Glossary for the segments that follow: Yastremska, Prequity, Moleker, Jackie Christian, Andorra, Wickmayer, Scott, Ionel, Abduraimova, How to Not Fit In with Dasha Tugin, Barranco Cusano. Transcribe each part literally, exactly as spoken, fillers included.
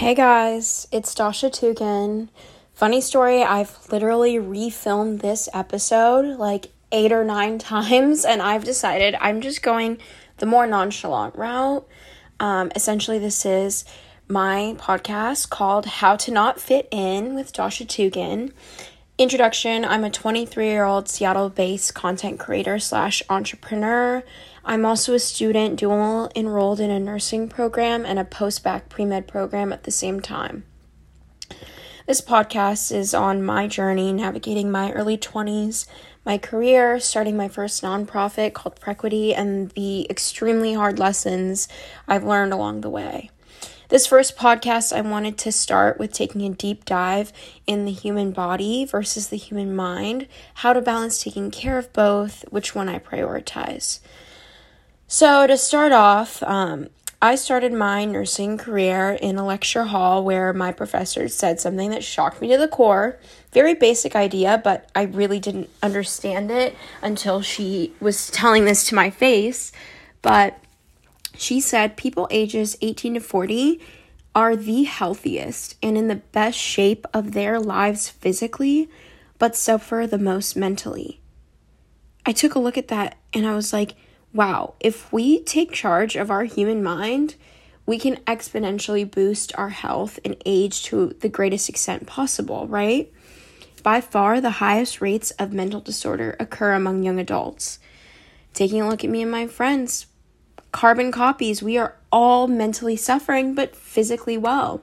Hey guys, it's Dasha Tugin. Funny story, I've literally refilmed this episode like eight or nine times, and I've decided I'm just going the more nonchalant route. Um, essentially, this is my podcast called How to Not Fit In with Dasha Tugin. Introduction, I'm a twenty-three-year-old Seattle-based content creator slash entrepreneur. I'm also a student, dual enrolled in a nursing program and a post-bac pre-med program at the same time. This podcast is on my journey navigating my early twenties, my career, starting my first nonprofit called Prequity, and the extremely hard lessons I've learned along the way. This first podcast, I wanted to start with taking a deep dive in the human body versus the human mind, how to balance taking care of both, which one I prioritize. So to start off, um, I started my nursing career in a lecture hall where my professor said something that shocked me to the core. Very basic idea, but I really didn't understand it until she was telling this to my face, but she said people ages eighteen to forty are the healthiest and in the best shape of their lives physically, but suffer the most mentally. I took a look at that and I was like, wow, if we take charge of our human mind, we can exponentially boost our health and age to the greatest extent possible, right? By far, the highest rates of mental disorder occur among young adults. Taking a look at me and my friends, carbon copies, we are all mentally suffering, but physically well.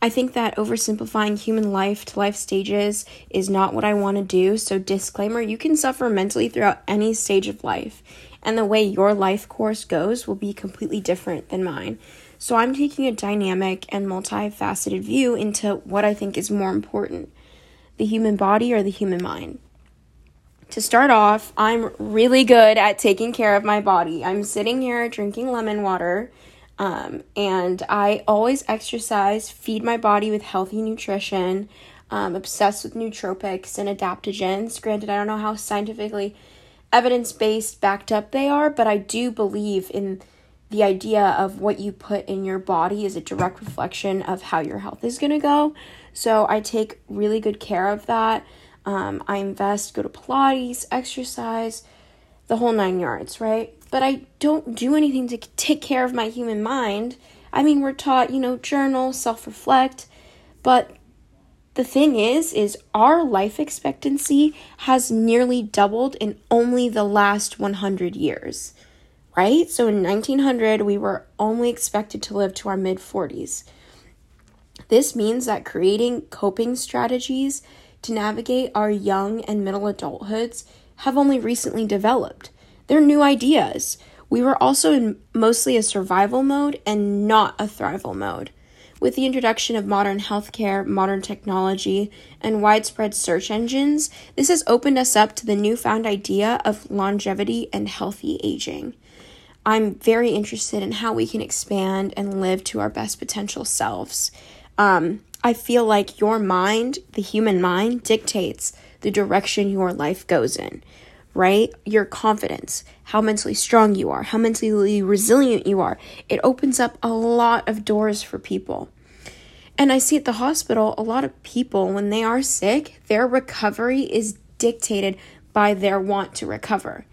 I think that oversimplifying human life to life stages is not what I want to do, so disclaimer, you can suffer mentally throughout any stage of life, and the way your life course goes will be completely different than mine. So I'm taking a dynamic and multifaceted view into what I think is more important, the human body or the human mind. To start off, I'm really good at taking care of my body. I'm sitting here drinking lemon water, um, and I always exercise, feed my body with healthy nutrition, um, obsessed with nootropics and adaptogens. Granted, I don't know how scientifically evidence-based backed up they are, but I do believe in the idea of what you put in your body is a direct reflection of how your health is going to go. So I take really good care of that. Um, I invest, go to Pilates, exercise, the whole nine yards, right? But I don't do anything to take care of my human mind. I mean, we're taught, you know, journal, self-reflect, but the thing is, is our life expectancy has nearly doubled in only the last one hundred years, right? So in nineteen hundred, we were only expected to live to our mid-forties. This means that creating coping strategies to navigate our young and middle adulthoods have only recently developed. They're new ideas. We were also in mostly a survival mode and not a thrival mode. With the introduction of modern healthcare, modern technology, and widespread search engines, this has opened us up to the newfound idea of longevity and healthy aging. I'm very interested in how we can expand and live to our best potential selves. Um, I feel like your mind, the human mind, dictates the direction your life goes in, right? Your confidence, how mentally strong you are, how mentally resilient you are. It opens up a lot of doors for people. And I see at the hospital, a lot of people, when they are sick, their recovery is dictated by their want to recover.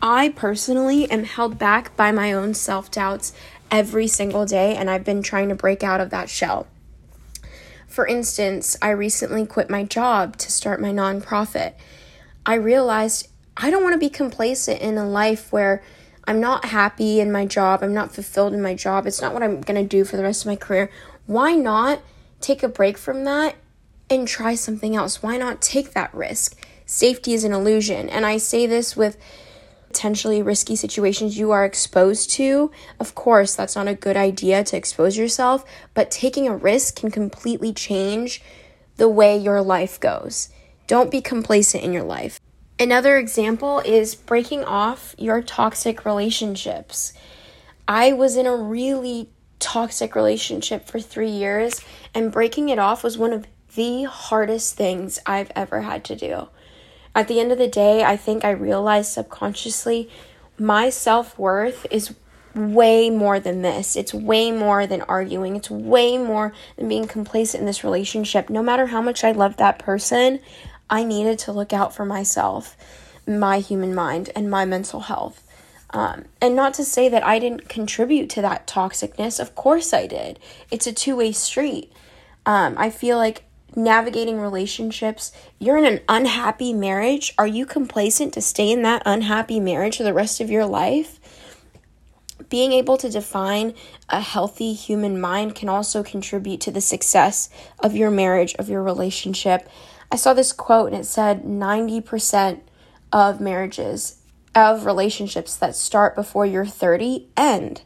I personally am held back by my own self-doubts every single day, and I've been trying to break out of that shell. For instance, I recently quit my job to start my nonprofit. I realized I don't want to be complacent in a life where I'm not happy in my job, I'm not fulfilled in my job, it's not what I'm going to do for the rest of my career. Why not take a break from that and try something else? Why not take that risk? Safety is an illusion, and I say this with potentially risky situations you are exposed to. Of course, that's not a good idea to expose yourself, but taking a risk can completely change the way your life goes. Don't be complacent in your life. Another example is breaking off your toxic relationships. I was in a really toxic relationship for three years, and breaking it off was one of the hardest things I've ever had to do. At the end of the day, I think I realized subconsciously my self-worth is way more than this. It's way more than arguing. It's way more than being complacent in this relationship. No matter how much I loved that person, I needed to look out for myself, my human mind, and my mental health. Um, and not to say that I didn't contribute to that toxicness. Of course I did. It's a two-way street. Um, I feel like navigating relationships, you're in an unhappy marriage. Are you complacent to stay in that unhappy marriage for the rest of your life? Being able to define a healthy human mind can also contribute to the success of your marriage, of your relationship. I saw this quote and it said ninety percent of marriages, of relationships that start before you're thirty end.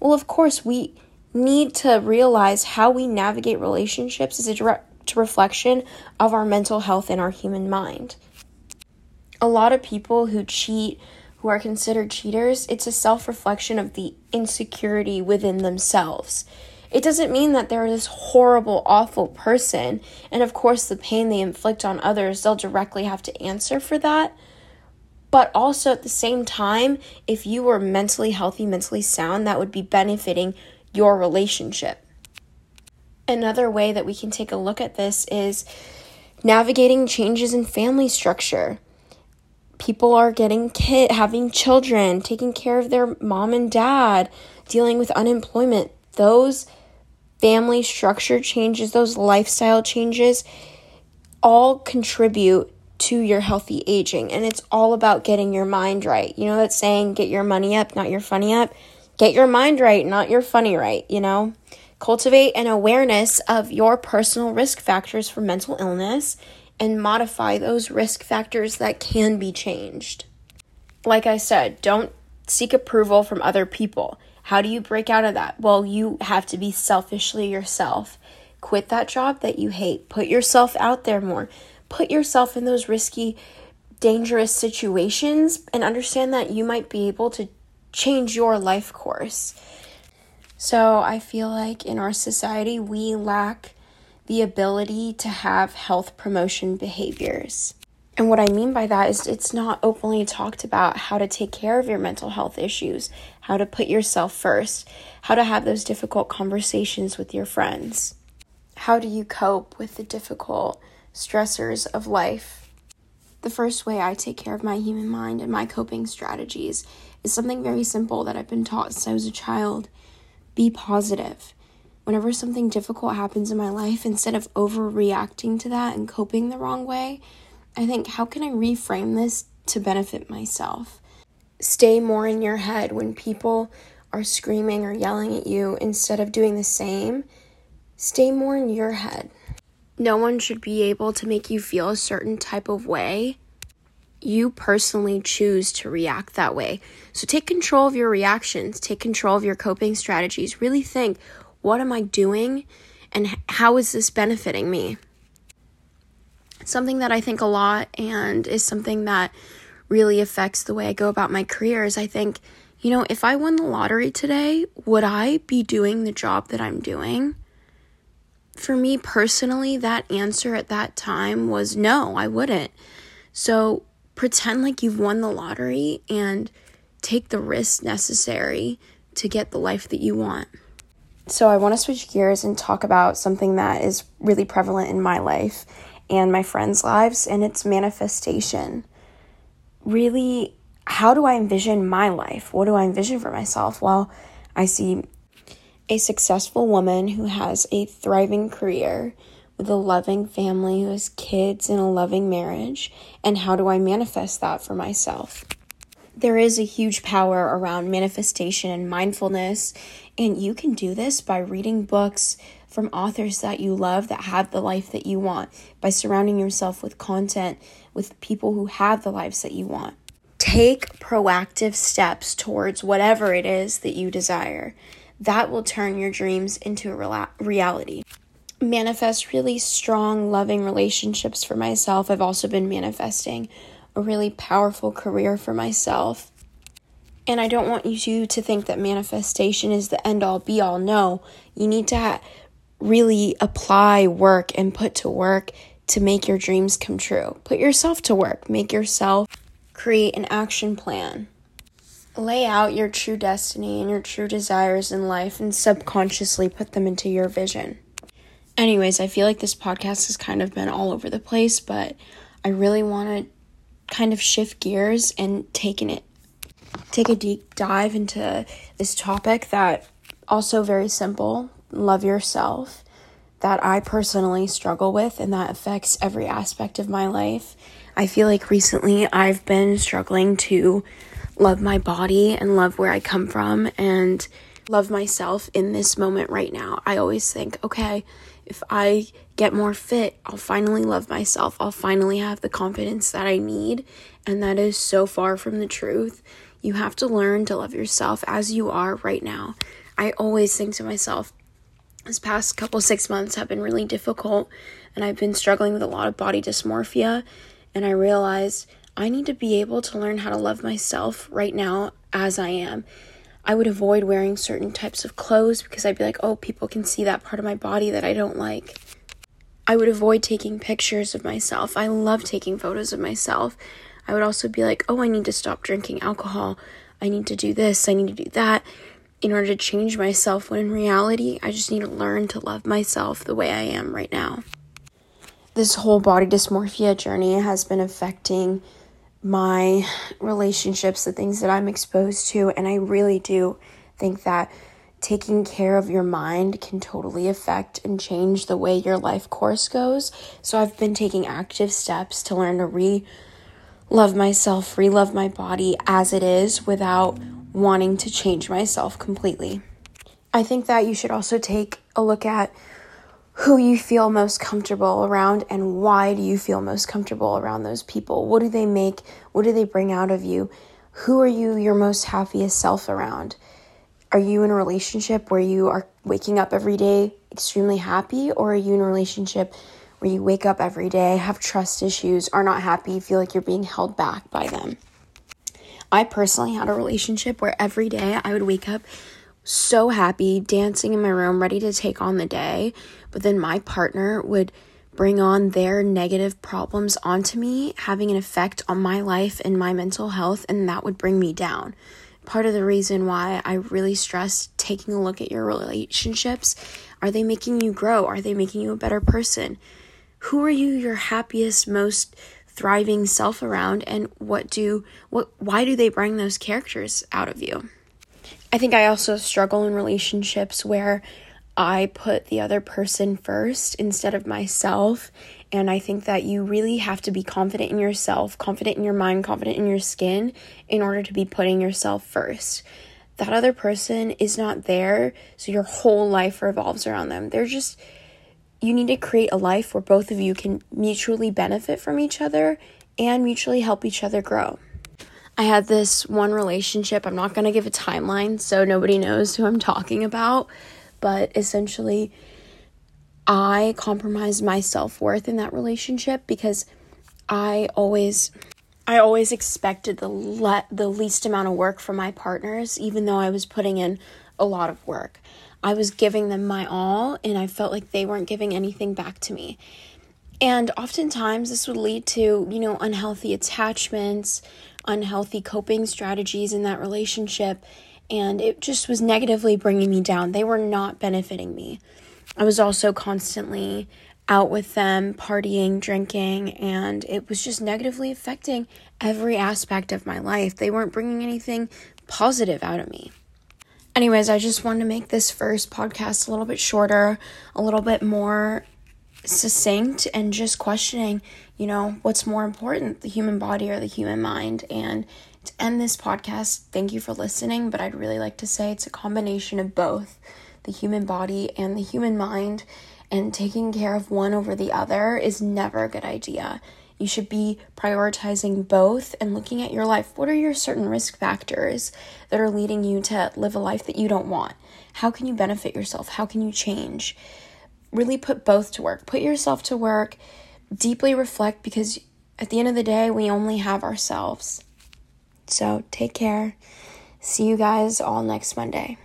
Well, of course, we need to realize how we navigate relationships is a direct reflection of our mental health and our human mind. A lot of people who cheat, who are considered cheaters, it's a self-reflection of the insecurity within themselves. It doesn't mean that they're this horrible, awful person, and of course the pain they inflict on others, they'll directly have to answer for that. But also at the same time, if you were mentally healthy, mentally sound, that would be benefiting your relationship. Another way that we can take a look at this is navigating changes in family structure. People are getting kid, having children, taking care of their mom and dad, dealing with unemployment. Those family structure changes, those lifestyle changes, all contribute to your healthy aging. And it's all about getting your mind right. You know that saying, get your money up, not your funny up? Get your mind right, not your funny right, you know? Cultivate an awareness of your personal risk factors for mental illness and modify those risk factors that can be changed. Like I said, don't seek approval from other people. How do you break out of that? Well, you have to be selfishly yourself. Quit that job that you hate. Put yourself out there more. Put yourself in those risky, dangerous situations and understand that you might be able to change your life course. So I feel like in our society, we lack the ability to have health promotion behaviors. And what I mean by that is it's not openly talked about how to take care of your mental health issues, how to put yourself first, how to have those difficult conversations with your friends. How do you cope with the difficult stressors of life? The first way I take care of my human mind and my coping strategies is something very simple that I've been taught since I was a child. Be positive. Whenever something difficult happens in my life, instead of overreacting to that and coping the wrong way, I think, how can I reframe this to benefit myself? Stay more in your head when people are screaming or yelling at you. Instead of doing the same, stay more in your head. No one should be able to make you feel a certain type of way. You personally choose to react that way. So take control of your reactions. Take control of your coping strategies. Really think, what am I doing and how is this benefiting me? Something that I think a lot and is something that really affects the way I go about my career is I think, you know, if I won the lottery today, would I be doing the job that I'm doing? For me personally, that answer at that time was no, I wouldn't. So pretend like you've won the lottery and take the risks necessary to get the life that you want. So I want to switch gears and talk about something that is really prevalent in my life and my friends' lives, and it's manifestation. Really, how do I envision my life? What do I envision for myself? Well, I see a successful woman who has a thriving career with a loving family, who has kids and a loving marriage, and how do I manifest that for myself? There is a huge power around manifestation and mindfulness, and you can do this by reading books from authors that you love that have the life that you want, by surrounding yourself with content, with people who have the lives that you want. Take proactive steps towards whatever it is that you desire. That will turn your dreams into a rela- reality. Manifest really strong, loving relationships for myself. I've also been manifesting a really powerful career for myself. And I don't want you to, to think that manifestation is the end all be all. No, you need to ha- really apply work and put to work to make your dreams come true. Put yourself to work. Make yourself create an action plan. Lay out your true destiny and your true desires in life and subconsciously put them into your vision. Anyways, I feel like this podcast has kind of been all over the place, but I really want to kind of shift gears and take it, take a deep dive into this topic that also very simple, love yourself, that I personally struggle with and that affects every aspect of my life. I feel like recently I've been struggling to love my body and love where I come from and love myself in this moment right now. I always think, okay, if I get more fit, I'll finally love myself. I'll finally have the confidence that I need. And that is so far from the truth. You have to learn to love yourself as you are right now. I always think to myself, this past couple six months have been really difficult and I've been struggling with a lot of body dysmorphia, and I realized I need to be able to learn how to love myself right now as I am. I would avoid wearing certain types of clothes because I'd be like, oh, people can see that part of my body that I don't like. I would avoid taking pictures of myself. I love taking photos of myself. I would also be like, oh, I need to stop drinking alcohol. I need to do this. I need to do that in order to change myself, when in reality, I just need to learn to love myself the way I am right now. This whole body dysmorphia journey has been affecting my relationships, the things that I'm exposed to, and I really do think that taking care of your mind can totally affect and change the way your life course goes. So I've been taking active steps to learn to re-love myself, re-love my body as it is without wanting to change myself completely. I think that you should also take a look at who you feel most comfortable around and why do you feel most comfortable around those people. What do they make? What do they bring out of you? Who are you your most happiest self around? Are you in a relationship where you are waking up every day extremely happy, or are you in a relationship where you wake up every day, have trust issues, are not happy, feel like you're being held back by them? I personally had a relationship where every day I would wake up so happy, dancing in my room, ready to take on the day, but then my partner would bring on their negative problems onto me, having an effect on my life and my mental health, and that would bring me down. Part of the reason why I really stressed taking a look at your relationships, are they making you grow? Are they making you a better person? Who are you your happiest, most thriving self around, and what do what why do they bring those characters out of you? I think I also struggle in relationships where I put the other person first instead of myself, and I think that you really have to be confident in yourself, confident in your mind, confident in your skin in order to be putting yourself first. That other person is not there, so your whole life revolves around them. They're just You need to create a life where both of you can mutually benefit from each other and mutually help each other grow. I had this one relationship, I'm not going to give a timeline so nobody knows who I'm talking about, but essentially I compromised my self-worth in that relationship because I always I always expected the le- the least amount of work from my partners, even though I was putting in a lot of work. I was giving them my all, and I felt like they weren't giving anything back to me. And oftentimes, this would lead to, you know, unhealthy attachments, unhealthy coping strategies in that relationship, and it just was negatively bringing me down. They were not benefiting me. I was also constantly out with them, partying, drinking, and it was just negatively affecting every aspect of my life. They weren't bringing anything positive out of me. Anyways, I just wanted to make this first podcast a little bit shorter, a little bit more succinct, and just questioning, you know, what's more important, the human body or the human mind. And to end this podcast, thank you for listening, but I'd really like to say it's a combination of both, the human body and the human mind, and taking care of one over the other is never a good idea. You should be prioritizing both and looking at your life. What are your certain risk factors that are leading you to live a life that you don't want? How can you benefit yourself? How can you change? Really put both to work. Put yourself to work. Deeply reflect, because at the end of the day, we only have ourselves. So take care. See you guys all next Monday.